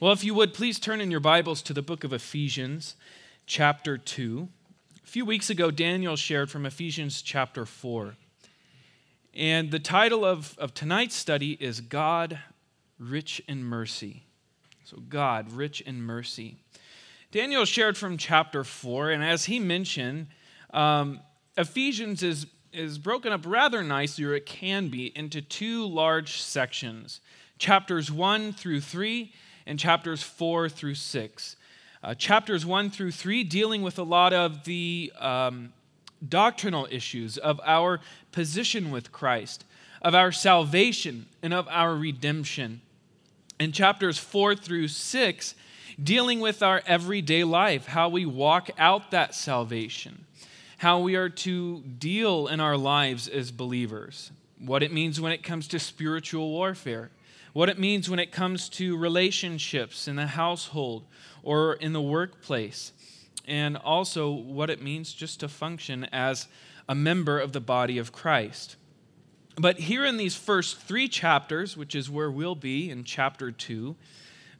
Well, if you would, please turn in your Bibles to the book of Ephesians, chapter 2. A few weeks ago, Daniel shared from Ephesians chapter 4. And the title of tonight's study is God, Rich in Mercy. So God, Rich in Mercy. Daniel shared from chapter 4, and as he mentioned, Ephesians is broken up rather nicely, or it can be, into two large sections. Chapters 1 through 3 and chapters 4 through 6. Chapters 1 through 3 dealing with a lot of the doctrinal issues of our position with Christ, of our salvation, and of our redemption. And chapters 4 through 6 dealing with our everyday life, how we walk out that salvation, how we are to deal in our lives as believers, what it means when it comes to spiritual warfare, what it means when it comes to relationships in the household or in the workplace, and also what it means just to function as a member of the body of Christ. But here in these first three chapters, which is where we'll be in chapter 2,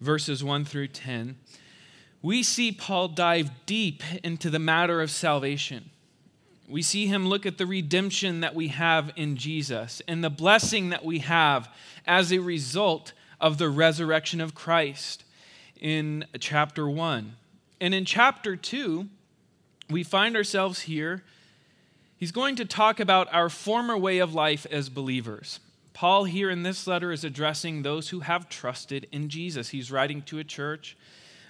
verses 1 through 10, we see Paul dive deep into the matter of salvation. We see him look at the redemption that we have in Jesus and the blessing that we have as a result of the resurrection of Christ in chapter 1. And in chapter 2, we find ourselves here. He's going to talk about our former way of life as believers. Paul here in this letter is addressing those who have trusted in Jesus. He's writing to a church,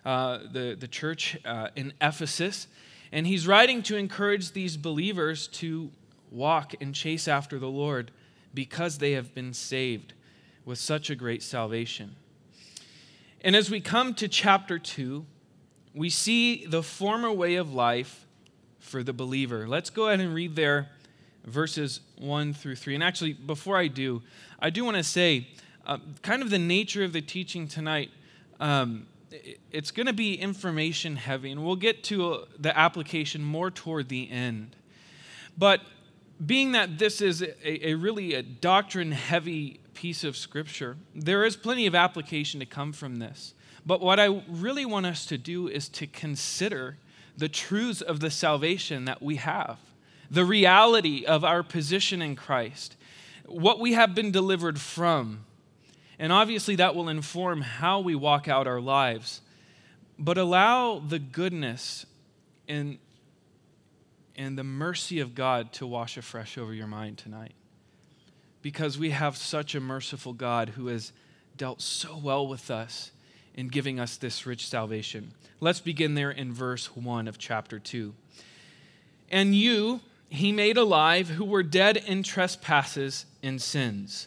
the church in Ephesus. And he's writing to encourage these believers to walk and chase after the Lord because they have been saved with such a great salvation. And as we come to chapter 2, we see the former way of life for the believer. Let's go ahead and read there verses 1 through 3. And actually, before I do want to say kind of the nature of the teaching tonight. It's going to be information heavy, and we'll get to the application more toward the end. But being that this is a really doctrine-heavy piece of Scripture, there is plenty of application to come from this. But what I really want us to do is to consider the truths of the salvation that we have, the reality of our position in Christ, what we have been delivered from. And obviously that will inform how we walk out our lives. But allow the goodness and the mercy of God to wash afresh over your mind tonight. Because we have such a merciful God who has dealt so well with us in giving us this rich salvation. Let's begin there in verse 1 of chapter 2. And you he made alive who were dead in trespasses and sins,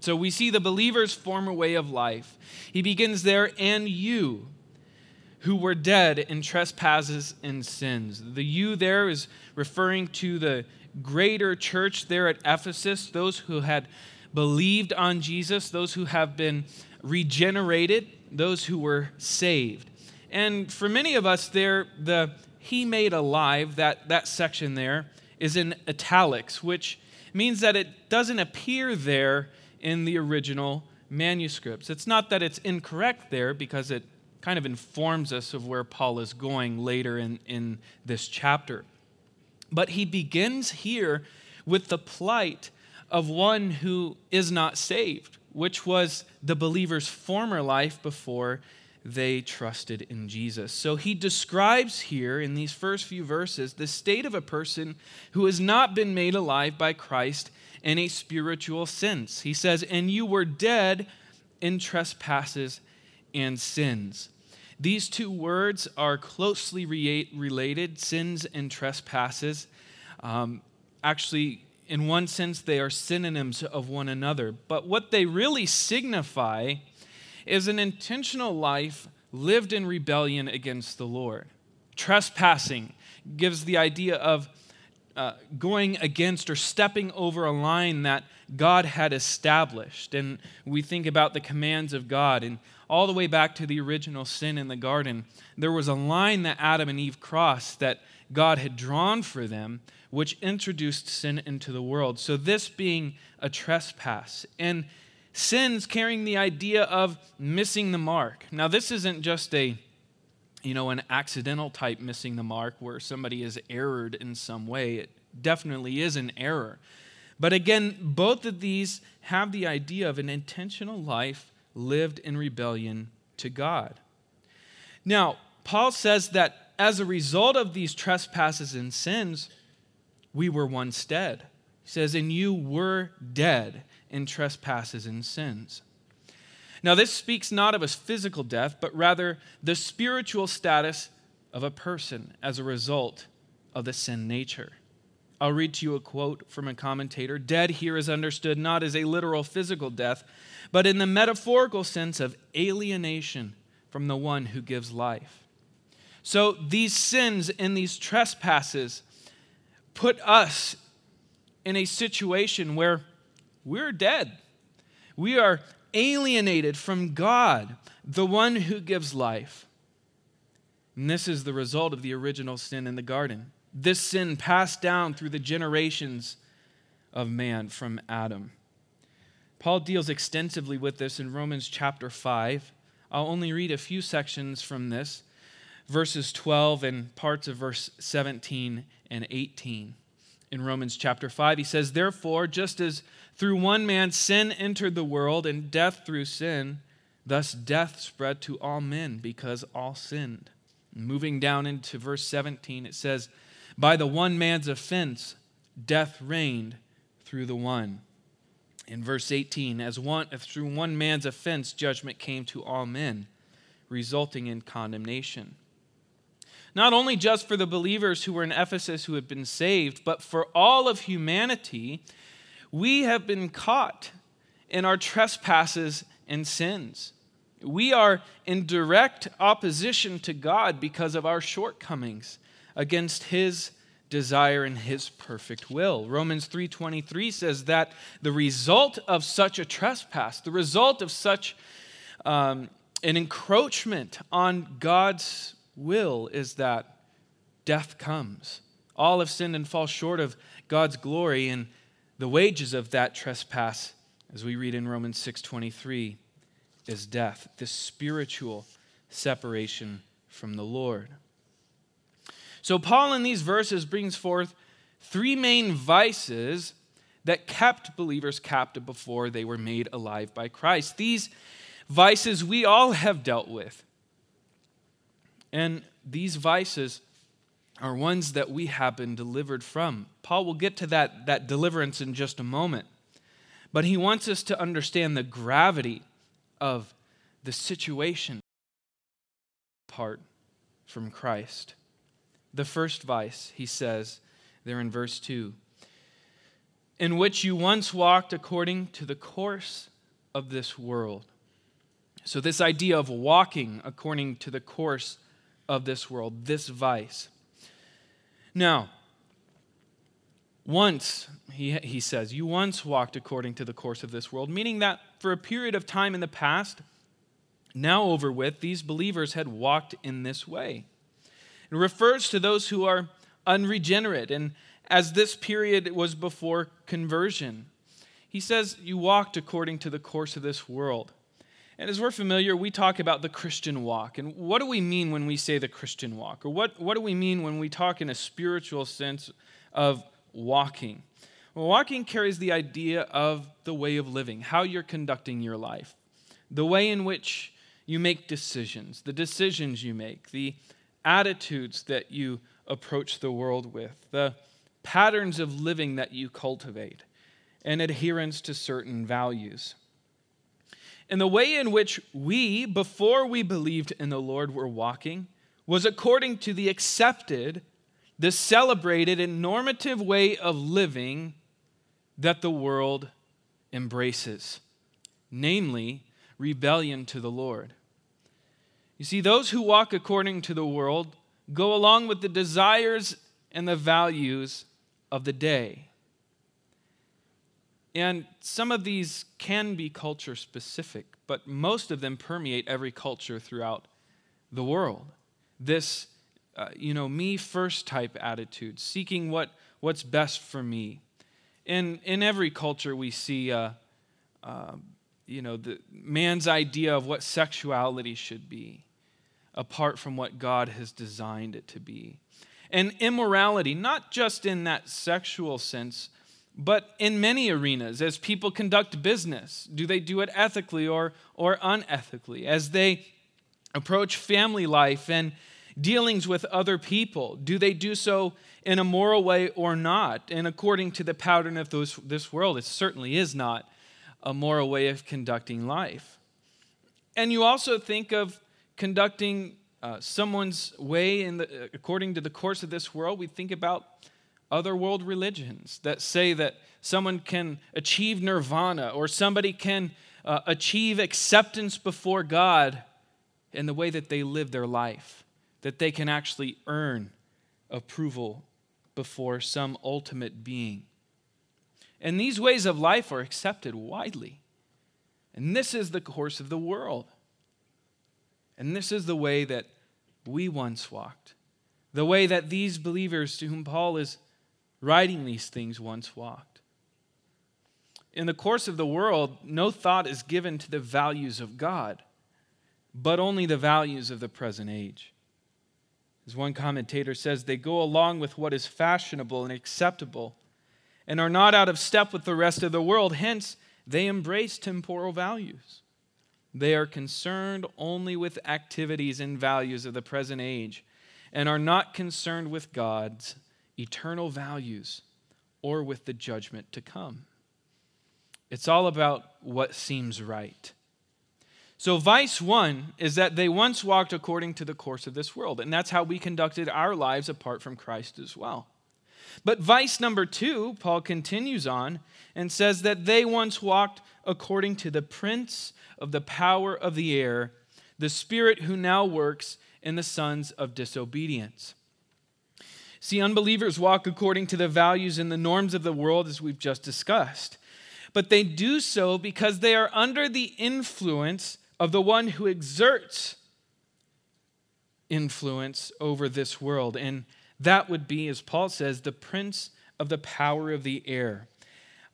So we see the believer's former way of life. He begins there, and you, who were dead in trespasses and sins. The you there is referring to the greater church there at Ephesus, those who had believed on Jesus, those who have been regenerated, those who were saved. And for many of us there, the he made alive, that section there, is in italics, which means that it doesn't appear there in the original manuscripts. It's not that it's incorrect there, because it kind of informs us of where Paul is going later in this chapter. But he begins here with the plight of one who is not saved, which was the believer's former life before they trusted in Jesus. So he describes here in these first few verses the state of a person who has not been made alive by Christ in a spiritual sense. He says, and you were dead in trespasses and sins. These two words are closely related, sins and trespasses. Actually, in one sense, they are synonyms of one another. But what they really signify is an intentional life lived in rebellion against the Lord. Trespassing gives the idea of going against or stepping over a line that God had established. And we think about the commands of God. And all the way back to the original sin in the garden, there was a line that Adam and Eve crossed that God had drawn for them, which introduced sin into the world. So this being a trespass. And sins carrying the idea of missing the mark. Now this isn't just an accidental type missing the mark where somebody is erred in some way. It definitely is an error. But again, both of these have the idea of an intentional life lived in rebellion to God. Now, Paul says that as a result of these trespasses and sins, we were once dead. He says, and you were dead in trespasses and sins. Now, this speaks not of a physical death, but rather the spiritual status of a person as a result of the sin nature. I'll read to you a quote from a commentator. Dead here is understood not as a literal physical death, but in the metaphorical sense of alienation from the one who gives life. So these sins and these trespasses put us in a situation where we're dead. We are alienated from God, the one who gives life. And this is the result of the original sin in the garden. This sin passed down through the generations of man from Adam. Paul deals extensively with this in Romans chapter 5. I'll only read a few sections from this, verses 12 and parts of verse 17 and 18. In Romans chapter 5, he says, therefore, just as through one man sin entered the world, and death through sin, thus death spread to all men, because all sinned. Moving down into verse 17, it says, by the one man's offense, death reigned through the one. In verse 18, through one man's offense, judgment came to all men, resulting in condemnation. Not only just for the believers who were in Ephesus who had been saved, but for all of humanity, we have been caught in our trespasses and sins. We are in direct opposition to God because of our shortcomings against His desire and His perfect will. Romans 3:23 says that the result of such a trespass, the result of such an encroachment on God's will is that death comes. All have sinned and fall short of God's glory, and the wages of that trespass, as we read in Romans 6:23, is death, this spiritual separation from the Lord. So Paul in these verses brings forth three main vices that kept believers captive before they were made alive by Christ. These vices we all have dealt with. And these vices are ones that we have been delivered from. Paul will get to that deliverance in just a moment. But he wants us to understand the gravity of the situation apart from Christ. The first vice, he says there in verse 2, in which you once walked according to the course of this world. So this idea of walking according to the course of this world, this vice. Now, once, he says, you once walked according to the course of this world, meaning that for a period of time in the past, now over with, these believers had walked in this way. It refers to those who are unregenerate, and as this period was before conversion, he says, you walked according to the course of this world. And as we're familiar, we talk about the Christian walk. And what do we mean when we say the Christian walk? Or what do we mean when we talk in a spiritual sense of walking? Well, walking carries the idea of the way of living, how you're conducting your life, the way in which you make decisions, the decisions you make, the attitudes that you approach the world with, the patterns of living that you cultivate, and adherence to certain values. And the way in which we, before we believed in the Lord, were walking was according to the accepted, the celebrated, and normative way of living that the world embraces, namely, rebellion to the Lord. You see, those who walk according to the world go along with the desires and the values of the day. And some of these can be culture-specific, but most of them permeate every culture throughout the world. This, me first type attitude, seeking what's best for me. In every culture, we see, the man's idea of what sexuality should be, apart from what God has designed it to be. And immorality, not just in that sexual sense, but in many arenas, as people conduct business, do they do it ethically or unethically? As they approach family life and dealings with other people, do they do so in a moral way or not? And according to the pattern of this world, it certainly is not a moral way of conducting life. And you also think of conducting someone's way according to the course of this world. We think about other world religions that say that someone can achieve nirvana or somebody can achieve acceptance before God in the way that they live their life, that they can actually earn approval before some ultimate being. And these ways of life are accepted widely. And this is the course of the world. And this is the way that we once walked, the way that these believers to whom Paul is writing these things once walked. In the course of the world, no thought is given to the values of God, but only the values of the present age. As one commentator says, they go along with what is fashionable and acceptable and are not out of step with the rest of the world. Hence, they embrace temporal values. They are concerned only with activities and values of the present age and are not concerned with God's eternal values, or with the judgment to come. It's all about what seems right. So vice one is that they once walked according to the course of this world, and that's how we conducted our lives apart from Christ as well. But vice number two, Paul continues on and says that they once walked according to the prince of the power of the air, the spirit who now works in the sons of disobedience. See, unbelievers walk according to the values and the norms of the world, as we've just discussed. But they do so because they are under the influence of the one who exerts influence over this world. And that would be, as Paul says, the prince of the power of the air.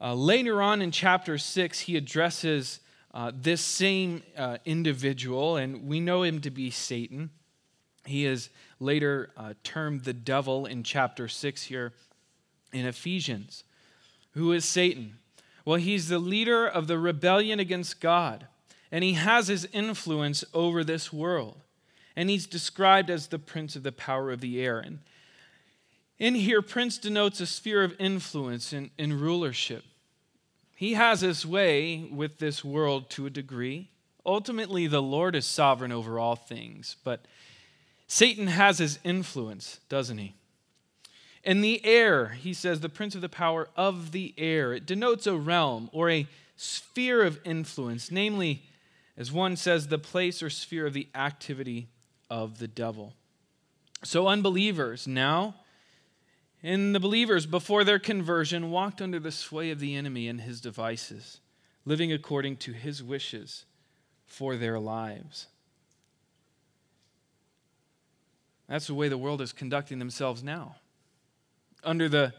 Later on in chapter 6, he addresses this same individual, and we know him to be Satan. He is later termed the devil in chapter 6 here in Ephesians. Who is Satan? Well, he's the leader of the rebellion against God, and he has his influence over this world. And he's described as the prince of the power of the air. And in here, prince denotes a sphere of influence in rulership. He has his way with this world to a degree. Ultimately, the Lord is sovereign over all things, but Satan has his influence, doesn't he? In the air, he says, the prince of the power of the air. It denotes a realm or a sphere of influence, namely, as one says, the place or sphere of the activity of the devil. So unbelievers now, and the believers before their conversion, walked under the sway of the enemy and his devices, living according to his wishes for their lives. That's the way the world is conducting themselves now. Under the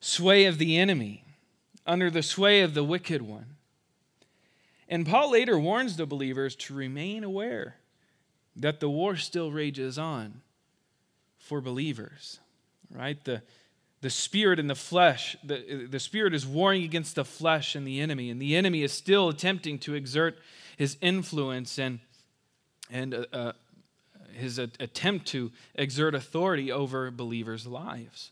sway of the enemy, under the sway of the wicked one. And Paul later warns the believers to remain aware that the war still rages on for believers, right? The spirit and the flesh, the spirit is warring against the flesh and the enemy is still attempting to exert his influence and his attempt to exert authority over believers' lives.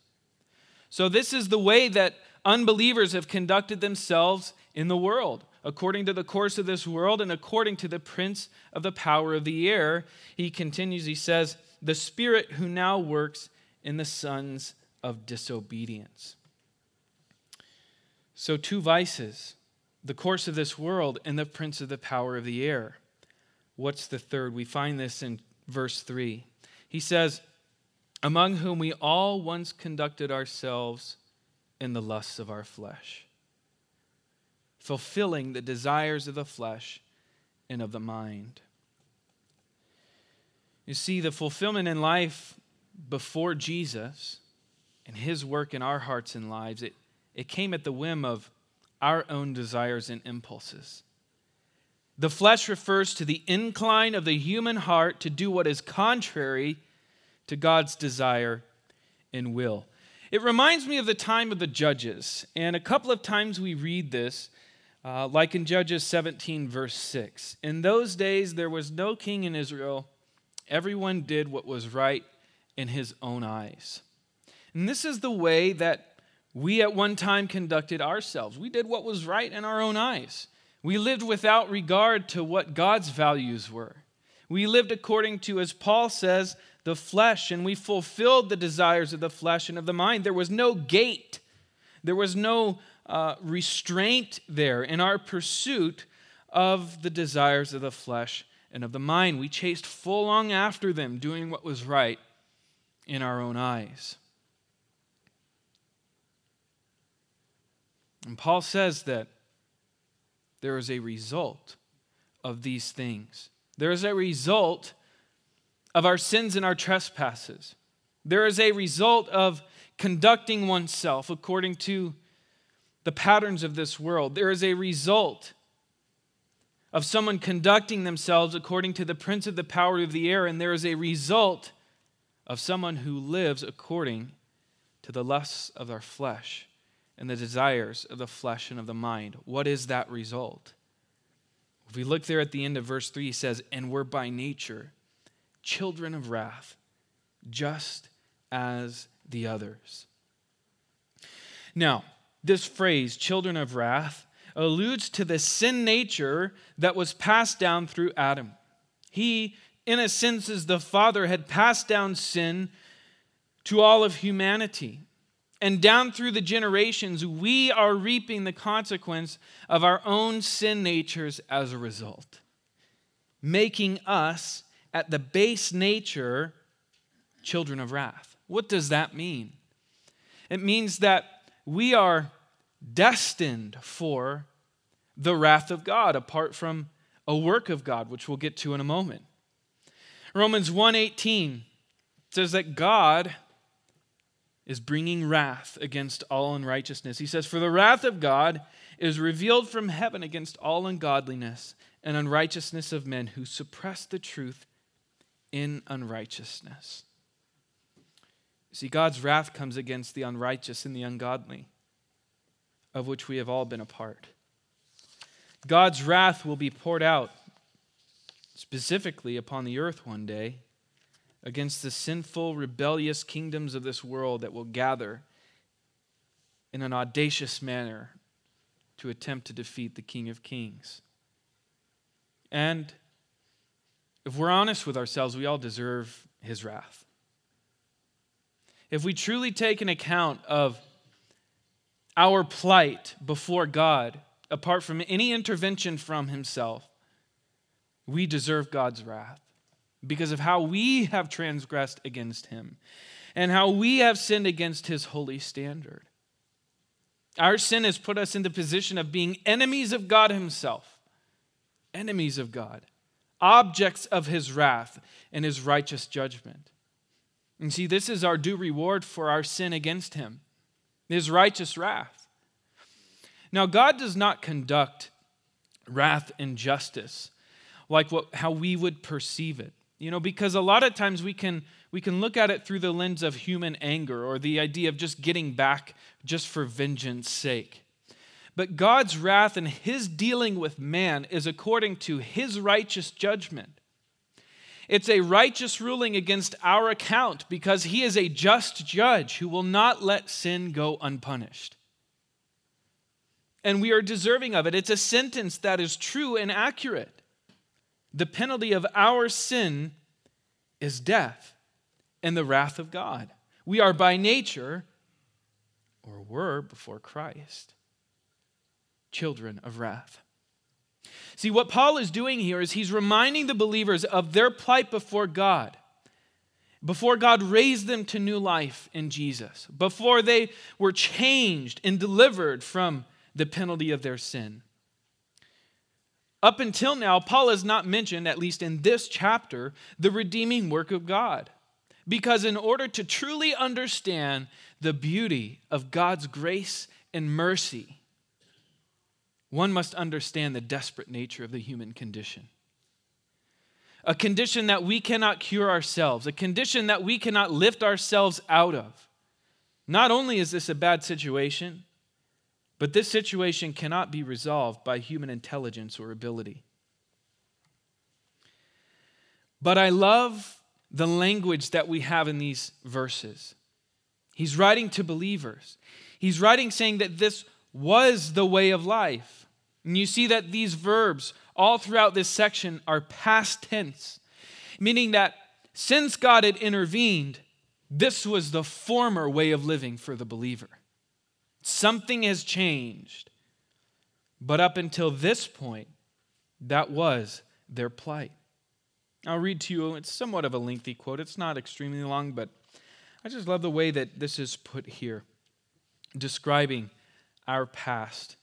So this is the way that unbelievers have conducted themselves in the world. According to the course of this world and according to the prince of the power of the air, he continues, he says, the spirit who now works in the sons of disobedience. So two vices, the course of this world and the prince of the power of the air. What's the third? We find this in verse 3. He says, among whom we all once conducted ourselves in the lusts of our flesh, fulfilling the desires of the flesh and of the mind." You see, the fulfillment in life before Jesus and his work in our hearts and lives, it came at the whim of our own desires and impulses. The flesh refers to the incline of the human heart to do what is contrary to God's desire and will. It reminds me of the time of the Judges, and a couple of times we read this, like in Judges 17, verse 6. "In those days there was no king in Israel. Everyone did what was right in his own eyes." And this is the way that we at one time conducted ourselves. We did what was right in our own eyes. We lived without regard to what God's values were. We lived according to, as Paul says, the flesh, and we fulfilled the desires of the flesh and of the mind. There was no gate. There was no restraint there in our pursuit of the desires of the flesh and of the mind. We chased full on after them, doing what was right in our own eyes. And Paul says that there is a result of these things. There is a result of our sins and our trespasses. There is a result of conducting oneself according to the patterns of this world. There is a result of someone conducting themselves according to the prince of the power of the air, and there is a result of someone who lives according to the lusts of their flesh and the desires of the flesh and of the mind. What is that result? If we look there at the end of verse 3, he says, "And we're by nature children of wrath, just as the others." Now, this phrase, children of wrath, alludes to the sin nature that was passed down through Adam. He, in a sense, as the Father, had passed down sin to all of humanity. And down through the generations, we are reaping the consequence of our own sin natures as a result, making us, at the base nature, children of wrath. What does that mean? It means that we are destined for the wrath of God, apart from a work of God, which we'll get to in a moment. Romans 1:18 says that God is bringing wrath against all unrighteousness. He says, "For the wrath of God is revealed from heaven against all ungodliness and unrighteousness of men who suppress the truth in unrighteousness." See, God's wrath comes against the unrighteous and the ungodly, of which we have all been a part. God's wrath will be poured out specifically upon the earth one day against the sinful, rebellious kingdoms of this world that will gather in an audacious manner to attempt to defeat the King of Kings. And if we're honest with ourselves, we all deserve his wrath. If we truly take an account of our plight before God, apart from any intervention from himself, we deserve God's wrath because of how we have transgressed against him and how we have sinned against his holy standard. Our sin has put us in the position of being enemies of God himself, enemies of God, objects of his wrath and his righteous judgment. And see, this is our due reward for our sin against him, his righteous wrath. Now, God does not conduct wrath and justice like how we would perceive it. You know, because a lot of times we can look at it through the lens of human anger or the idea of just getting back just for vengeance sake. But God's wrath and his dealing with man is according to his righteous judgment. It's a righteous ruling against our account because he is a just judge who will not let sin go unpunished. And we are deserving of it. It's a sentence that is true and accurate. The penalty of our sin is death and the wrath of God. We are by nature, or were before Christ, children of wrath. See, what Paul is doing here is he's reminding the believers of their plight before God Before God raised them to new life in Jesus, before they were changed and delivered from the penalty of their sin. Up until now, Paul has not mentioned, at least in this chapter, the redeeming work of God. Because in order to truly understand the beauty of God's grace and mercy, one must understand the desperate nature of the human condition. A condition that we cannot cure ourselves, a condition that we cannot lift ourselves out of. Not only is this a bad situation, but this situation cannot be resolved by human intelligence or ability. But I love the language that we have in these verses. He's writing to believers. He's writing saying that this was the way of life. And you see that these verbs all throughout this section are past tense, meaning that since God had intervened, this was the former way of living for the believer. Something has changed. But up until this point, that was their plight. I'll read to you, it's somewhat of a lengthy quote. It's not extremely long, but I just love the way that this is put here, describing our past.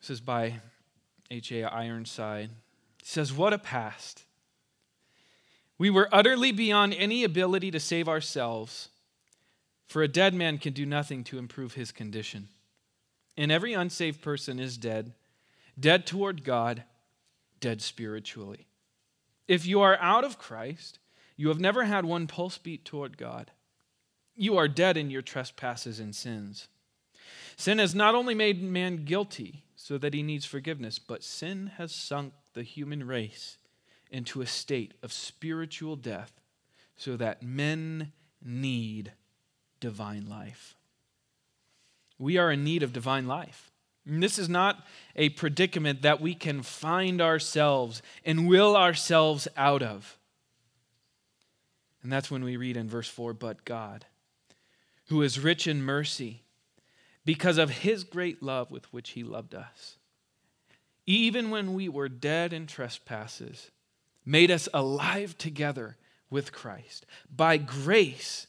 This is by H.A. Ironside. He says, "What a past. We were utterly beyond any ability to save ourselves, for a dead man can do nothing to improve his condition. And every unsaved person is dead, dead toward God, dead spiritually. If you are out of Christ, you have never had one pulse beat toward God. You are dead in your trespasses and sins. Sin has not only made man guilty so that he needs forgiveness, but sin has sunk the human race into a state of spiritual death so that men need divine life." We are in need of divine life. And this is not a predicament that we can find ourselves and will ourselves out of. And that's when we read in verse 4, "But God, who is rich in mercy, because of his great love with which he loved us, even when we were dead in trespasses, made us alive together with Christ. By grace,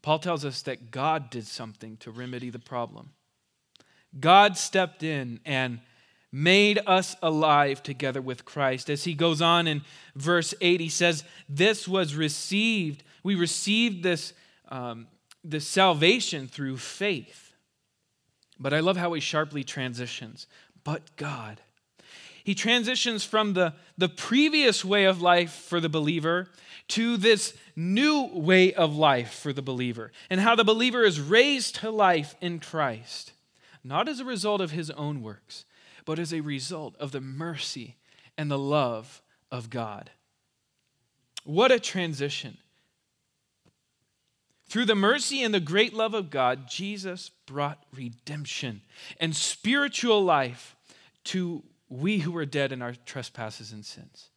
Paul tells us that God did something to remedy the problem. God stepped in and made us alive together with Christ. As he goes on in verse 8, he says, "This was received. We received this salvation through faith." But I love how he sharply transitions. But God. He transitions from the previous way of life for the believer to this new way of life for the believer, and how the believer is raised to life in Christ, not as a result of his own works, but as a result of the mercy and the love of God. What a transition. Through the mercy and the great love of God, Jesus brought redemption and spiritual life to we who were dead in our trespasses and sins.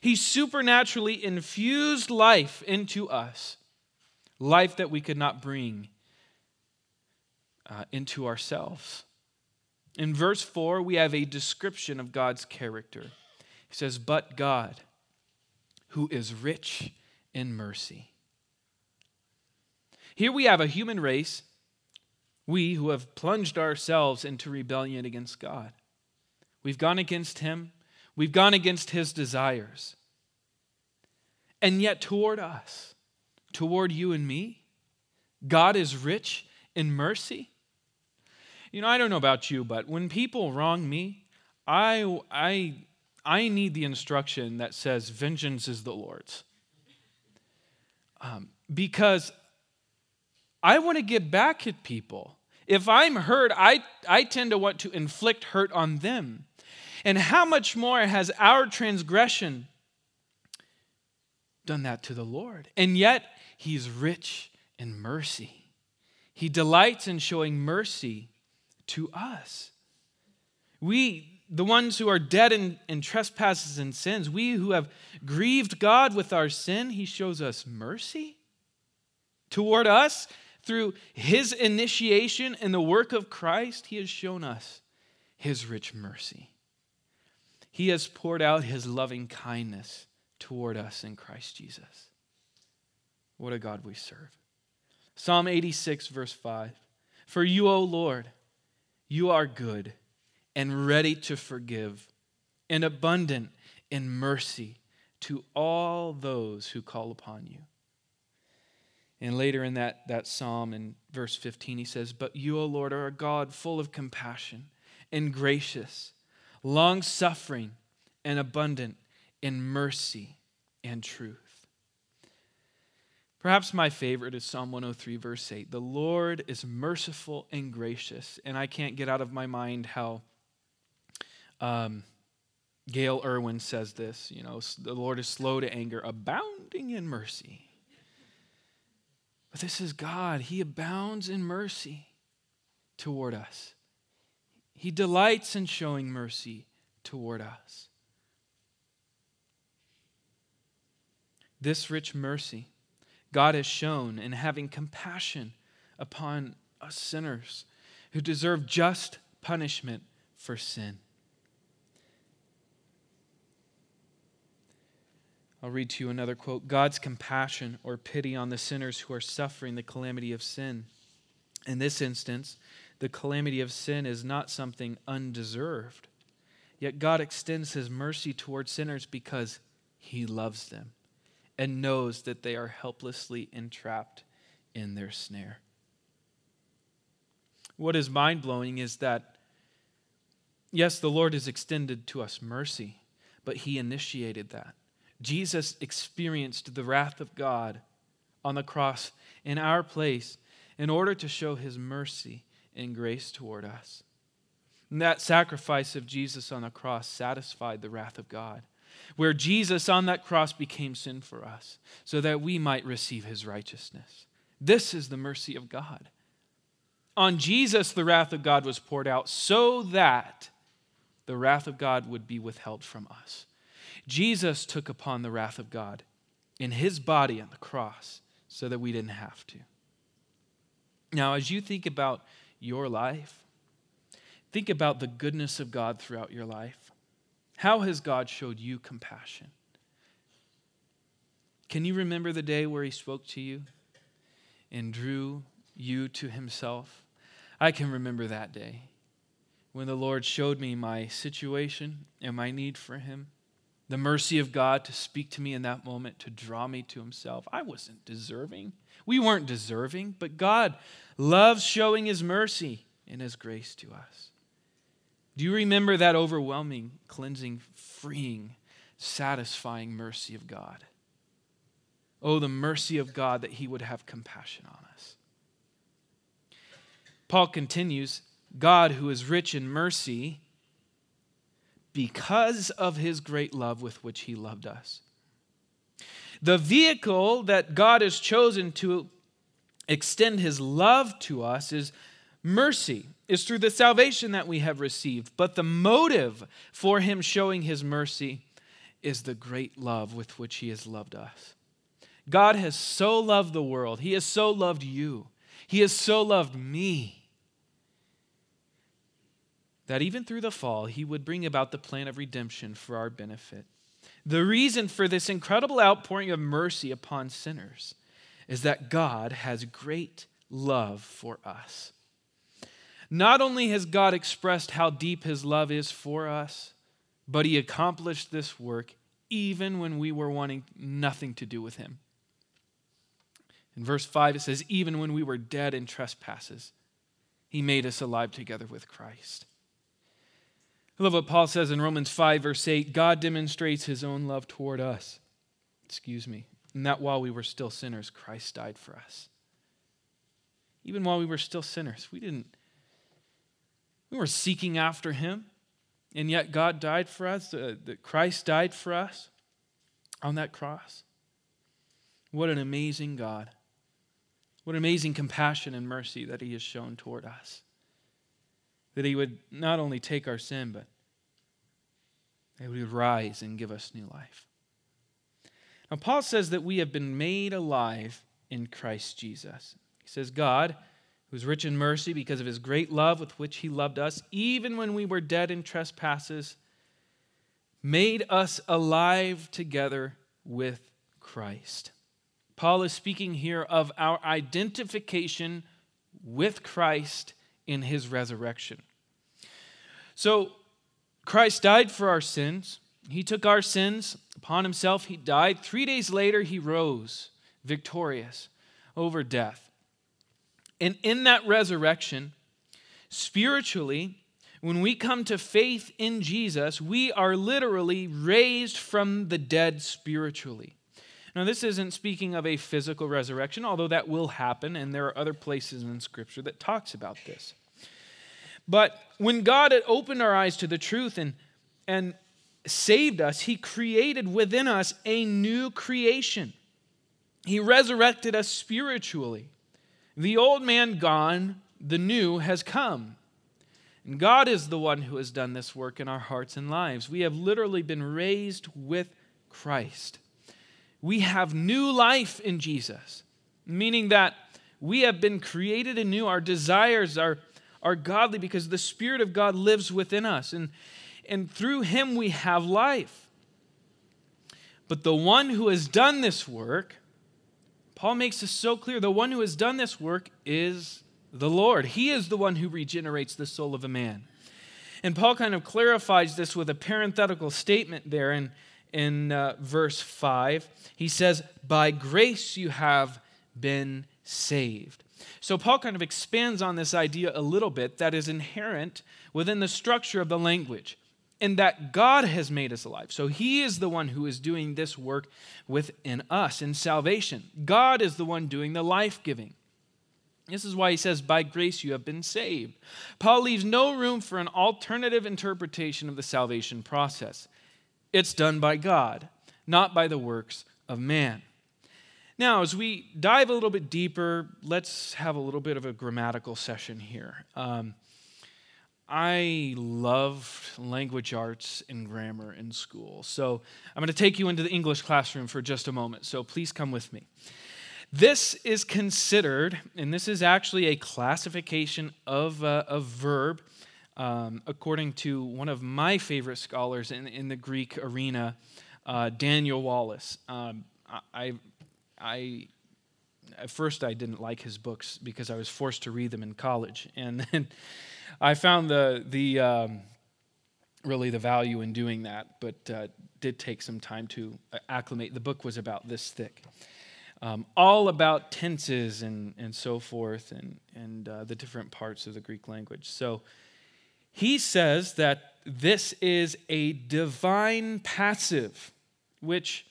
He supernaturally infused life into us, life that we could not bring into ourselves. In verse 4, we have a description of God's character. He says, "But God, who is rich in mercy." Here we have a human race, we who have plunged ourselves into rebellion against God. We've gone against him. We've gone against his desires. And yet toward us, toward you and me, God is rich in mercy. You know, I don't know about you, but when people wrong me, I need the instruction that says, "Vengeance is the Lord's." Because I want to get back at people. If I'm hurt, I tend to want to inflict hurt on them. And how much more has our transgression done that to the Lord. And yet, he's rich in mercy. He delights in showing mercy to us. We, the ones who are dead in trespasses and sins, we who have grieved God with our sin, he shows us mercy toward us. Through his initiation and the work of Christ, he has shown us his rich mercy. He has poured out his loving kindness toward us in Christ Jesus. What a God we serve. Psalm 86, verse 5. For you, O Lord, you are good and ready to forgive and abundant in mercy to all those who call upon you. And later in that psalm, in verse 15, he says, But you, O Lord, are a God full of compassion and gracious, long-suffering and abundant in mercy and truth. Perhaps my favorite is Psalm 103, verse 8. The Lord is merciful and gracious. And I can't get out of my mind how Gail Irwin says this. You know, the Lord is slow to anger, abounding in mercy. This is God. He abounds in mercy toward us. He delights in showing mercy toward us. This rich mercy God has shown in having compassion upon us sinners who deserve just punishment for sin. I'll read to you another quote. God's compassion or pity on the sinners who are suffering the calamity of sin. In this instance, the calamity of sin is not something undeserved. Yet God extends his mercy toward sinners because he loves them and knows that they are helplessly entrapped in their snare. What is mind-blowing is that, yes, the Lord has extended to us mercy, but he initiated that. Jesus experienced the wrath of God on the cross in our place in order to show his mercy and grace toward us. And that sacrifice of Jesus on the cross satisfied the wrath of God, where Jesus on that cross became sin for us so that we might receive his righteousness. This is the mercy of God. On Jesus, the wrath of God was poured out so that the wrath of God would be withheld from us. Jesus took upon the wrath of God in his body on the cross so that we didn't have to. Now, as you think about your life, think about the goodness of God throughout your life. How has God showed you compassion? Can you remember the day where he spoke to you and drew you to himself? I can remember that day when the Lord showed me my situation and my need for him. The mercy of God to speak to me in that moment, to draw me to himself. I wasn't deserving. We weren't deserving, but God loves showing his mercy and his grace to us. Do you remember that overwhelming, cleansing, freeing, satisfying mercy of God? Oh, the mercy of God that he would have compassion on us. Paul continues, God who is rich in mercy, because of his great love with which he loved us. The vehicle that God has chosen to extend his love to us is mercy, is through the salvation that we have received. But the motive for him showing his mercy is the great love with which he has loved us. God has so loved the world. He has so loved you. He has so loved me. That even through the fall, he would bring about the plan of redemption for our benefit. The reason for this incredible outpouring of mercy upon sinners is that God has great love for us. Not only has God expressed how deep his love is for us, but he accomplished this work even when we were wanting nothing to do with him. In verse 5, it says, even when we were dead in trespasses, he made us alive together with Christ. I love what Paul says in Romans 5, verse 8. God demonstrates his own love toward us. And that while we were still sinners, Christ died for us. Even while we were still sinners, we were seeking after him. And yet God died for us. Christ died for us on that cross. What an amazing God. What amazing compassion and mercy that He has shown toward us. That He would not only take our sin, but that He would rise and give us new life. Now, Paul says that we have been made alive in Christ Jesus. He says, God, who is rich in mercy because of His great love with which He loved us, even when we were dead in trespasses, made us alive together with Christ. Paul is speaking here of our identification with Christ in His resurrection. So, Christ died for our sins. He took our sins upon Himself. He died. 3 days later, He rose victorious over death. And in that resurrection, spiritually, when we come to faith in Jesus, we are literally raised from the dead spiritually. Now, this isn't speaking of a physical resurrection, although that will happen, and there are other places in Scripture that talks about this. But when God had opened our eyes to the truth and saved us, He created within us a new creation. He resurrected us spiritually. The old man gone, the new has come. And God is the one who has done this work in our hearts and lives. We have literally been raised with Christ. We have new life in Jesus, meaning that we have been created anew. Our desires are godly because the Spirit of God lives within us, and through Him we have life. But the one who has done this work, Paul makes this so clear, the one who has done this work is the Lord. He is the one who regenerates the soul of a man. And Paul kind of clarifies this with a parenthetical statement there in verse 5. He says, by grace you have been saved. So Paul kind of expands on this idea a little bit that is inherent within the structure of the language, and that God has made us alive. So He is the one who is doing this work within us in salvation. God is the one doing the life-giving. This is why he says, by grace you have been saved. Paul leaves no room for an alternative interpretation of the salvation process. It's done by God, not by the works of man. Now, as we dive a little bit deeper, let's have a little bit of a grammatical session here. I loved language arts and grammar in school, so I'm going to take you into the English classroom for just a moment, so please come with me. This is considered, and this is actually a classification of a verb, according to one of my favorite scholars in the Greek arena, Daniel Wallace. At first I didn't like his books because I was forced to read them in college, and then I found really the value in doing that, but did take some time to acclimate. The book was about this thick, all about tenses and so forth, and the different parts of the Greek language. So he says that this is a divine passive, which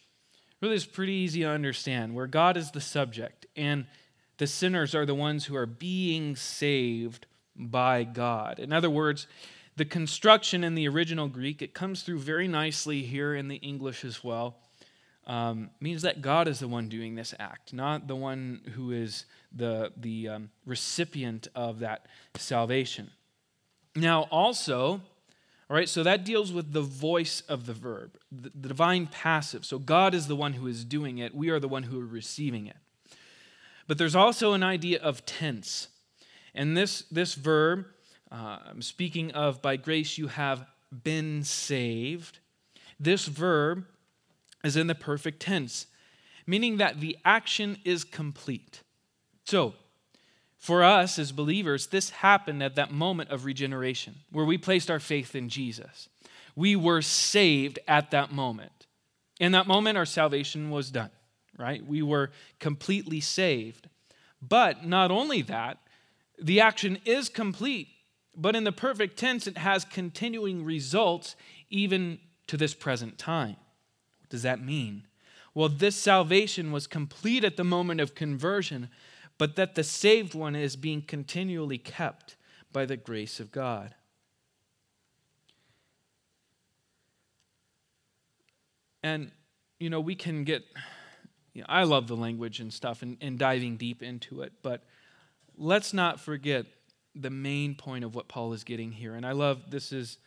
really is pretty easy to understand, where God is the subject and the sinners are the ones who are being saved by God. In other words, the construction in the original Greek, it comes through very nicely here in the English as well, means that God is the one doing this act, not the one who is the recipient of that salvation. Now also, all right, so that deals with the voice of the verb, the divine passive. So God is the one who is doing it. We are the one who are receiving it. But there's also an idea of tense. And this verb, I'm speaking of by grace you have been saved. This verb is in the perfect tense, meaning that the action is complete. So, for us as believers, this happened at that moment of regeneration where we placed our faith in Jesus. We were saved at that moment. In that moment, our salvation was done, right? We were completely saved. But not only that, the action is complete, but in the perfect tense, it has continuing results even to this present time. What does that mean? Well, this salvation was complete at the moment of conversion, but that the saved one is being continually kept by the grace of God. And, you know, we can get you know, I love the language and stuff and diving deep into it, but let's not forget the main point of what Paul is getting here. And I love, this is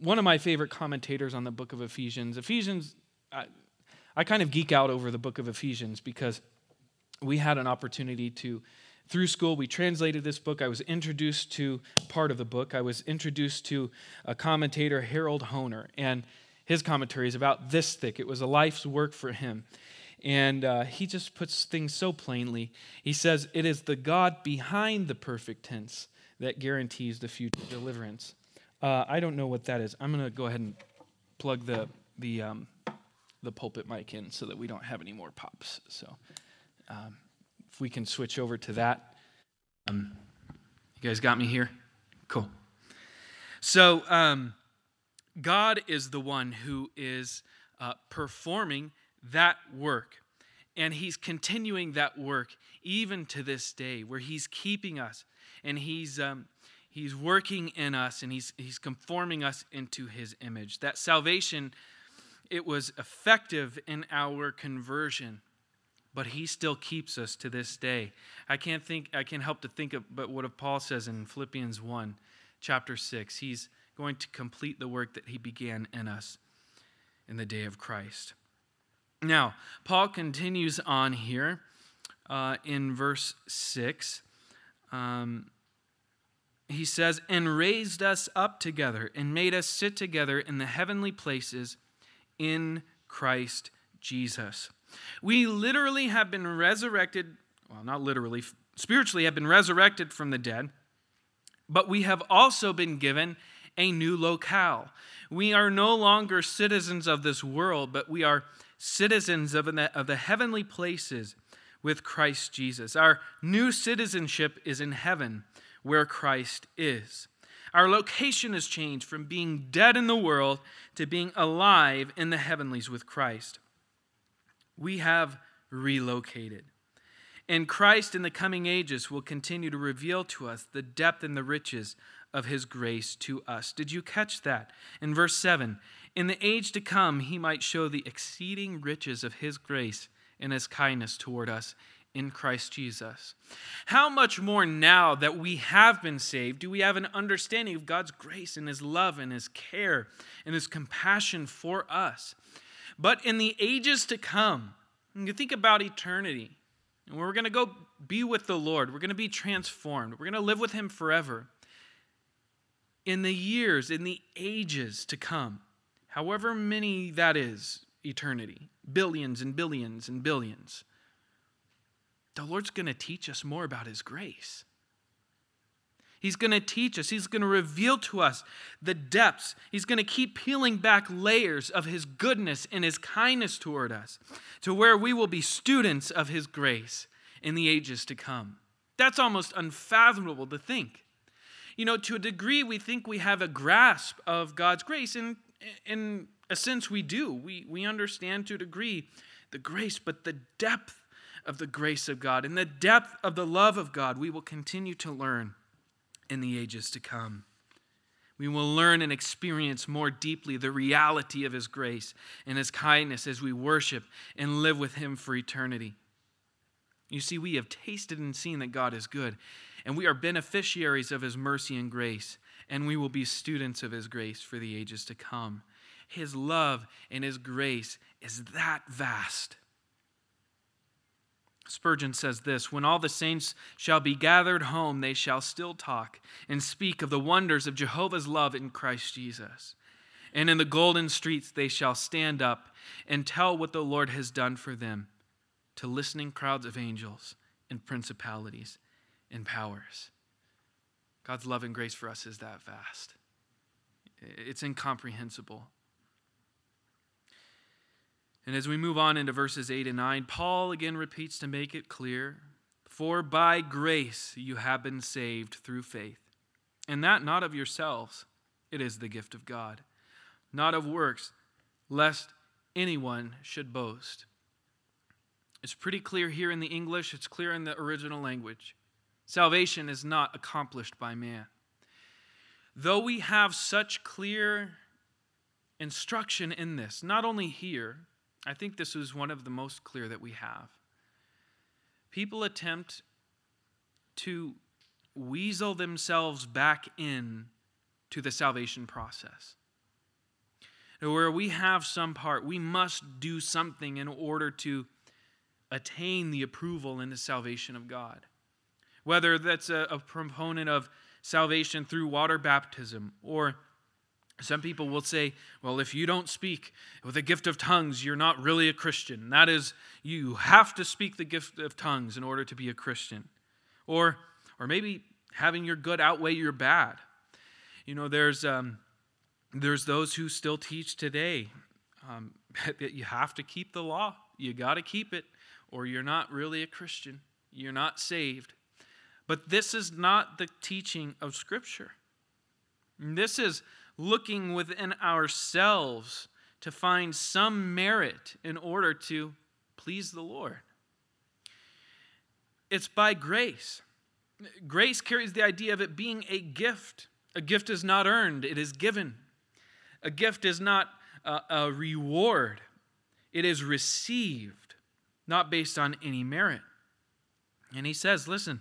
one of my favorite commentators on the book of Ephesians. Ephesians, I kind of geek out over the book of Ephesians because we had an opportunity to, through school, we translated this book. I was introduced to part of the book. I was introduced to a commentator, Harold Hohner, and his commentary is about this thick. It was a life's work for him. And he just puts things so plainly. He says, it is the God behind the perfect tense that guarantees the future deliverance. I don't know what that is. I'm going to go ahead and plug the pulpit mic in so that we don't have any more pops. So if we can switch over to that. You guys got me here? Cool. So God is the one who is performing that work, and he's continuing that work even to this day, where he's keeping us and he's working in us, and he's conforming us into his image. That salvation, it was effective in our conversion, but he still keeps us to this day. I can't help but think of what Paul says in Philippians 1, chapter 6. He's going to complete the work that he began in us in the day of Christ. Now, Paul continues on here in verse 6. He says, and raised us up together and made us sit together in the heavenly places in Christ Jesus. We literally have been resurrected, well, not literally, spiritually have been resurrected from the dead, but we have also been given a new locale. We are no longer citizens of this world, but we are citizens of the heavenly places with Christ Jesus. Our new citizenship is in heaven, where Christ is. Our location has changed from being dead in the world to being alive in the heavenlies with Christ. We have relocated. And Christ in the coming ages will continue to reveal to us the depth and the riches of his grace to us. Did you catch that? In verse 7, in the age to come, he might show the exceeding riches of his grace and his kindness toward us in Christ Jesus. How much more now that we have been saved do we have an understanding of God's grace and his love and his care and his compassion for us? But in the ages to come, you think about eternity, and we're going to go be with the Lord. We're going to be transformed. We're going to live with him forever. In the years, in the ages to come, however many that is, eternity, billions and billions and billions, the Lord's going to teach us more about his grace. He's going to teach us. He's going to reveal to us the depths. He's going to keep peeling back layers of his goodness and his kindness toward us, to where we will be students of his grace in the ages to come. That's almost unfathomable to think. You know, to a degree, we think we have a grasp of God's grace, and in a sense we do. We understand to a degree the grace, but the depth of the grace of God and the depth of the love of God, we will continue to learn in the ages to come. We will learn and experience more deeply the reality of his grace and his kindness as we worship and live with him for eternity. You see, we have tasted and seen that God is good, and we are beneficiaries of his mercy and grace, and we will be students of his grace for the ages to come. His love and his grace is that vast. Spurgeon says this, when all the saints shall be gathered home, they shall still talk and speak of the wonders of Jehovah's love in Christ Jesus. And in the golden streets they shall stand up and tell what the Lord has done for them to listening crowds of angels and principalities and powers. God's love and grace for us is that vast. It's incomprehensible. And as we move on into verses 8 and 9, Paul again repeats to make it clear, for by grace you have been saved through faith, and that not of yourselves, it is the gift of God, not of works, lest anyone should boast. It's pretty clear here in the English, it's clear in the original language. Salvation is not accomplished by man. Though we have such clear instruction in this, not only here, I think this is one of the most clear that we have. People attempt to weasel themselves back in to the salvation process. Where we have some part, we must do something in order to attain the approval and the salvation of God. Whether that's a proponent of salvation through water baptism, or some people will say, well, if you don't speak with the gift of tongues, you're not really a Christian. That is, you have to speak the gift of tongues in order to be a Christian. Or maybe having your good outweigh your bad. You know, there's those who still teach today that you have to keep the law. You got to keep it, or you're not really a Christian. You're not saved. But this is not the teaching of Scripture. This is looking within ourselves to find some merit in order to please the Lord. It's by grace. Grace carries the idea of it being a gift. A gift is not earned, it is given. A gift is not a reward. It is received, not based on any merit. And he says, listen,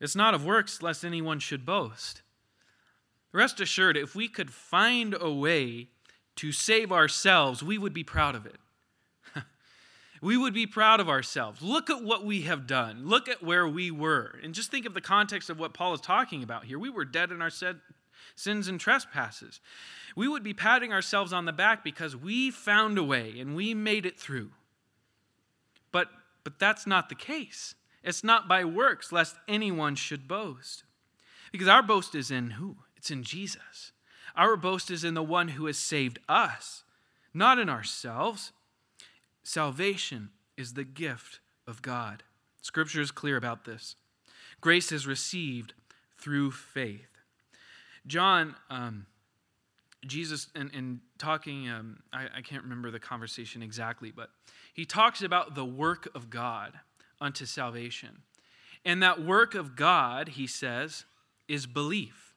it's not of works lest anyone should boast. Rest assured, if we could find a way to save ourselves, we would be proud of it. We would be proud of ourselves. Look at what we have done. Look at where we were. And just think of the context of what Paul is talking about here. We were dead in our sins and trespasses. We would be patting ourselves on the back because we found a way and we made it through. But that's not the case. It's not by works, lest anyone should boast. Because our boast is in who? It's in Jesus. Our boast is in the one who has saved us, not in ourselves. Salvation is the gift of God. Scripture is clear about this. Grace is received through faith. John, Jesus, in talking, I can't remember the conversation exactly, but he talks about the work of God unto salvation. And that work of God, he says, is belief.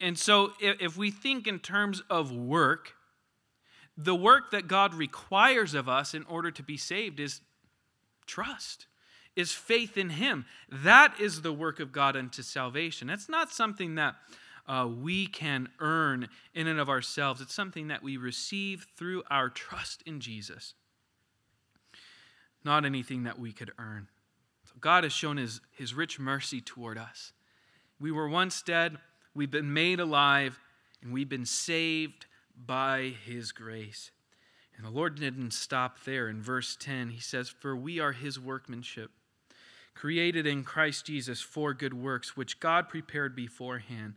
And so if we think in terms of work, the work that God requires of us in order to be saved is trust, is faith in Him. That is the work of God unto salvation. It's not something that we can earn in and of ourselves. It's something that we receive through our trust in Jesus. Not anything that we could earn. So God has shown His rich mercy toward us. We were once dead, we've been made alive, and we've been saved by His grace. And the Lord didn't stop there. In verse 10, He says, "For we are His workmanship, created in Christ Jesus for good works, which God prepared beforehand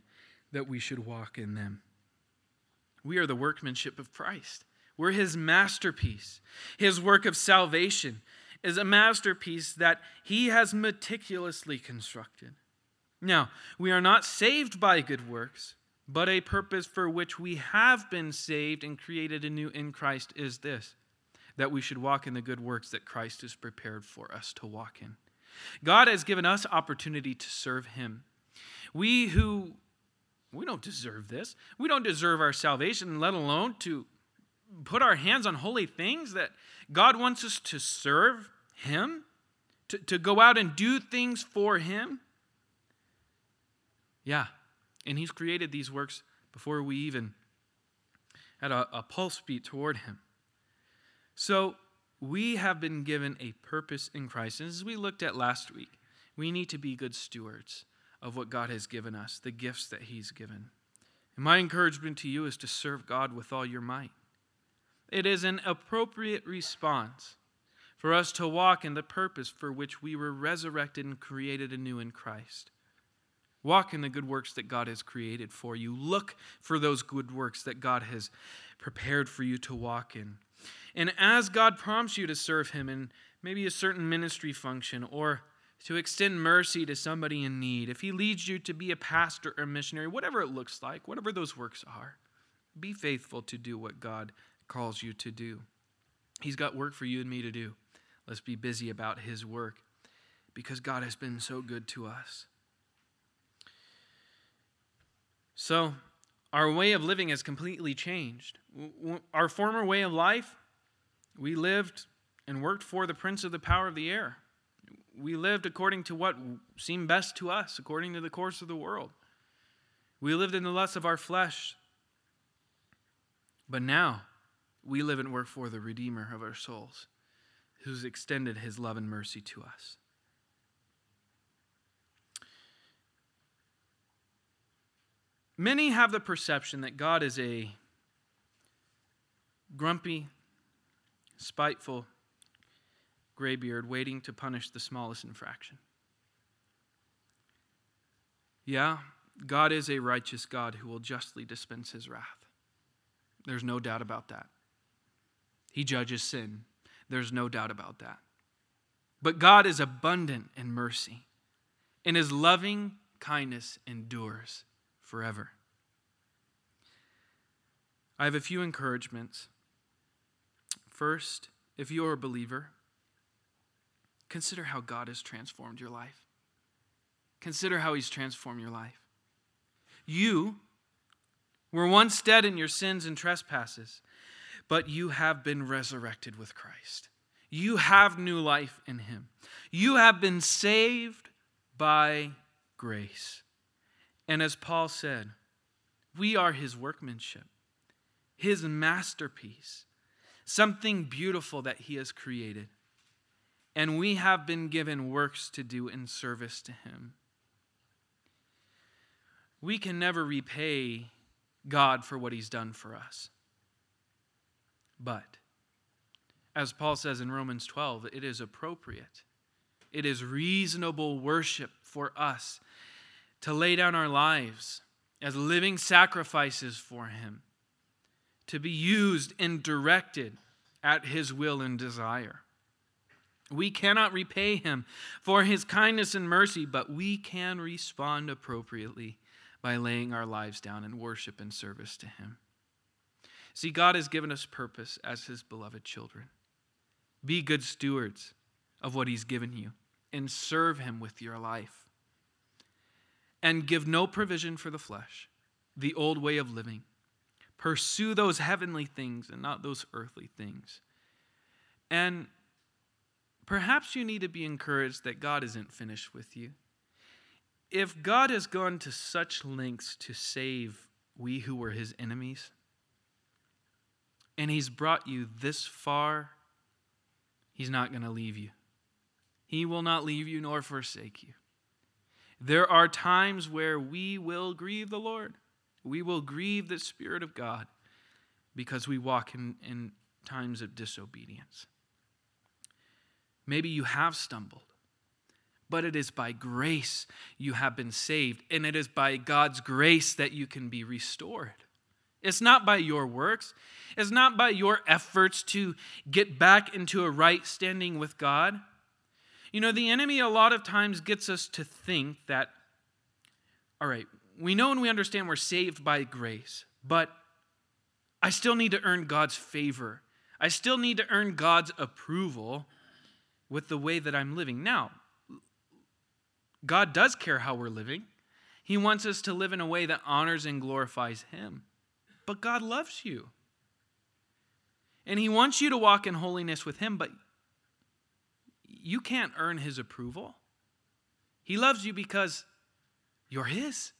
that we should walk in them." We are the workmanship of Christ. We're His masterpiece. His work of salvation is a masterpiece that He has meticulously constructed. Now, we are not saved by good works, but a purpose for which we have been saved and created anew in Christ is this, that we should walk in the good works that Christ has prepared for us to walk in. God has given us opportunity to serve Him. We don't deserve this. We don't deserve our salvation, let alone to put our hands on holy things that God wants us to serve Him, to go out and do things for Him. Yeah. And He's created these works before we even had a pulse beat toward Him. So we have been given a purpose in Christ. And as we looked at last week, we need to be good stewards of what God has given us, the gifts that He's given. And my encouragement to you is to serve God with all your might. It is an appropriate response for us to walk in the purpose for which we were resurrected and created anew in Christ. Walk in the good works that God has created for you. Look for those good works that God has prepared for you to walk in. And as God prompts you to serve Him in maybe a certain ministry function or to extend mercy to somebody in need, if He leads you to be a pastor or missionary, whatever it looks like, whatever those works are, be faithful to do what God calls you to do. He's got work for you and me to do. Let's be busy about His work because God has been so good to us. So, our way of living has completely changed. Our former way of life We lived and worked for the prince of the power of the air. We lived according to what seemed best to us, according to the course of the world. We lived in the lust of our flesh. But now we live and work for the Redeemer of our souls, who's extended his love and mercy to us. Many have the perception that God is a grumpy, spiteful graybeard waiting to punish the smallest infraction. Yeah, God is a righteous God who will justly dispense his wrath. There's no doubt about that. He judges sin. There's no doubt about that. But God is abundant in mercy, and his loving kindness endures forever. I have a few encouragements. First, if you're a believer, consider how God has transformed your life. Consider how he's transformed your life. You were once dead in your sins and trespasses, but you have been resurrected with Christ. You have new life in him. You have been saved by grace. And as Paul said, we are his workmanship, his masterpiece, something beautiful that he has created. And we have been given works to do in service to him. We can never repay God for what he's done for us. But, as Paul says in Romans 12, it is appropriate, it is reasonable worship for us to lay down our lives as living sacrifices for him, to be used and directed at his will and desire. We cannot repay him for his kindness and mercy, but we can respond appropriately by laying our lives down in worship and service to him. See, God has given us purpose as his beloved children. Be good stewards of what he's given you and serve him with your life. And give no provision for the flesh, the old way of living. Pursue those heavenly things and not those earthly things. And perhaps you need to be encouraged that God isn't finished with you. If God has gone to such lengths to save we who were his enemies, and he's brought you this far, he's not going to leave you. He will not leave you nor forsake you. There are times where we will grieve the Lord. We will grieve the Spirit of God because we walk in times of disobedience. Maybe you have stumbled. But it is by grace you have been saved, and it is by God's grace that you can be restored. It's not by your works. It's not by your efforts to get back into a right standing with God. You know, the enemy a lot of times gets us to think that, all right, we know and we understand we're saved by grace, but I still need to earn God's favor. I still need to earn God's approval with the way that I'm living now. God does care how we're living. He wants us to live in a way that honors and glorifies him. But God loves you. And he wants you to walk in holiness with him, but you can't earn his approval. He loves you because you're his.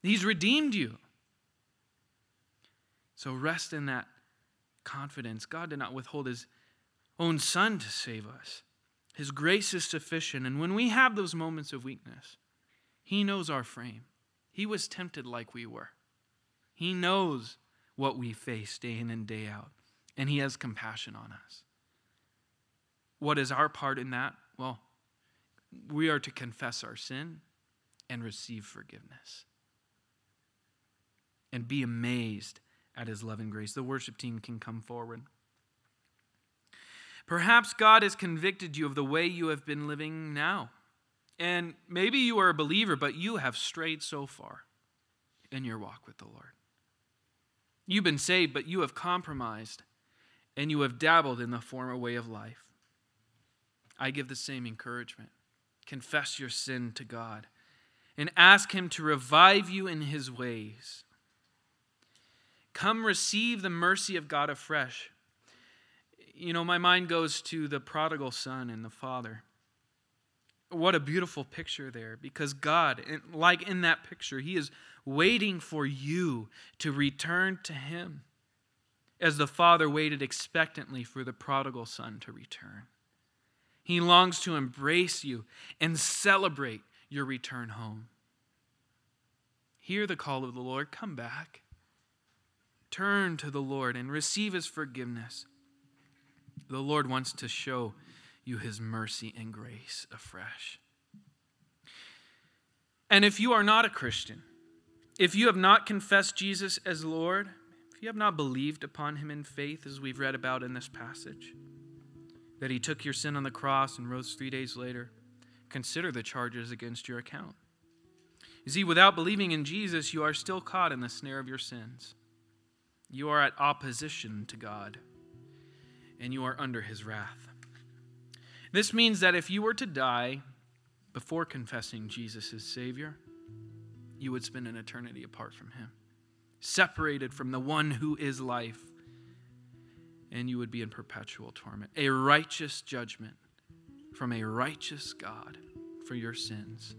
He's redeemed you. So rest in that confidence. God did not withhold his own son to save us. His grace is sufficient. And when we have those moments of weakness, he knows our frame. He was tempted like we were. He knows what we face day in and day out. And he has compassion on us. What is our part in that? Well, we are to confess our sin and receive forgiveness. And be amazed at his love and grace. The worship team can come forward. Perhaps God has convicted you of the way you have been living now. And maybe you are a believer, but you have strayed so far in your walk with the Lord. You've been saved, but you have compromised and you have dabbled in the former way of life. I give the same encouragement. Confess your sin to God and ask him to revive you in his ways. Come receive the mercy of God afresh. you know, my mind goes to the prodigal son and the father. What a beautiful picture there, because God, like in that picture, He is waiting for you to return to Him as the Father waited expectantly for the prodigal son to return. He longs to embrace you and celebrate your return home. Hear the call of the Lord, come back. Turn to the Lord and receive His forgiveness. The Lord wants to show you His mercy and grace afresh. And if you are not a Christian, if you have not confessed Jesus as Lord, if you have not believed upon Him in faith, as we've read about in this passage, that He took your sin on the cross and rose 3 days later, consider the charges against your account. You see, without believing in Jesus, you are still caught in the snare of your sins. You are at opposition to God, and you are under His wrath. This means that if you were to die before confessing Jesus as Savior, you would spend an eternity apart from Him, separated from the one who is life, and you would be in perpetual torment, a righteous judgment from a righteous God for your sins.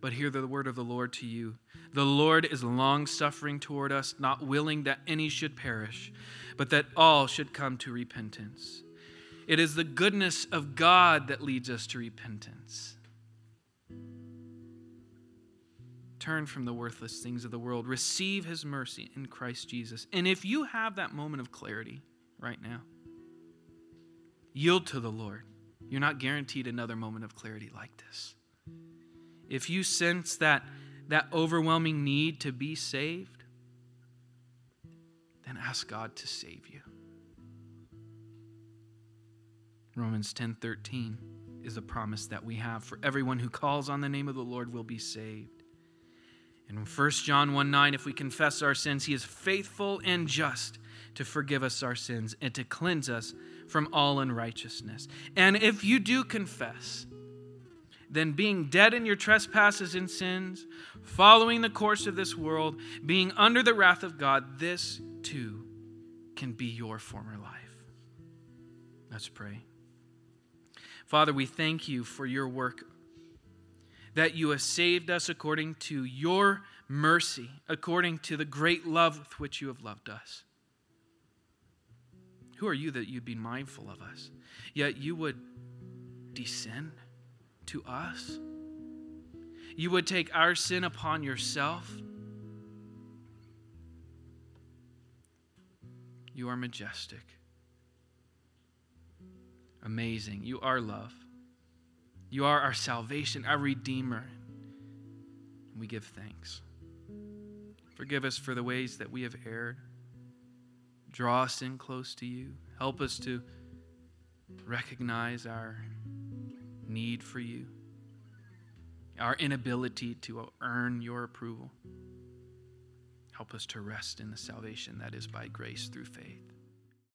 But hear the word of the Lord to you. The Lord is long-suffering toward us, not willing that any should perish, but that all should come to repentance. It is the goodness of God that leads us to repentance. Turn from the worthless things of the world. Receive His mercy in Christ Jesus. And if you have that moment of clarity right now, yield to the Lord. You're not guaranteed another moment of clarity like this. If you sense that overwhelming need to be saved, then ask God to save you. Romans 10:13 is a promise that we have, for everyone who calls on the name of the Lord will be saved. And in 1 John 1:9, if we confess our sins, He is faithful and just to forgive us our sins and to cleanse us from all unrighteousness. And if you do confess, then being dead in your trespasses and sins, following the course of this world, being under the wrath of God, this too can be your former life. Let's pray. Father, we thank You for Your work, that You have saved us according to Your mercy, according to the great love with which You have loved us. Who are You that You'd be mindful of us, yet You would descend to us? You would take our sin upon Yourself. You are majestic. Amazing. You are love. You are our salvation, our Redeemer. We give thanks. Forgive us for the ways that we have erred. Draw us in close to You. Help us to recognize our need for You, our inability to earn Your approval. Help us to rest in the salvation that is by grace through faith.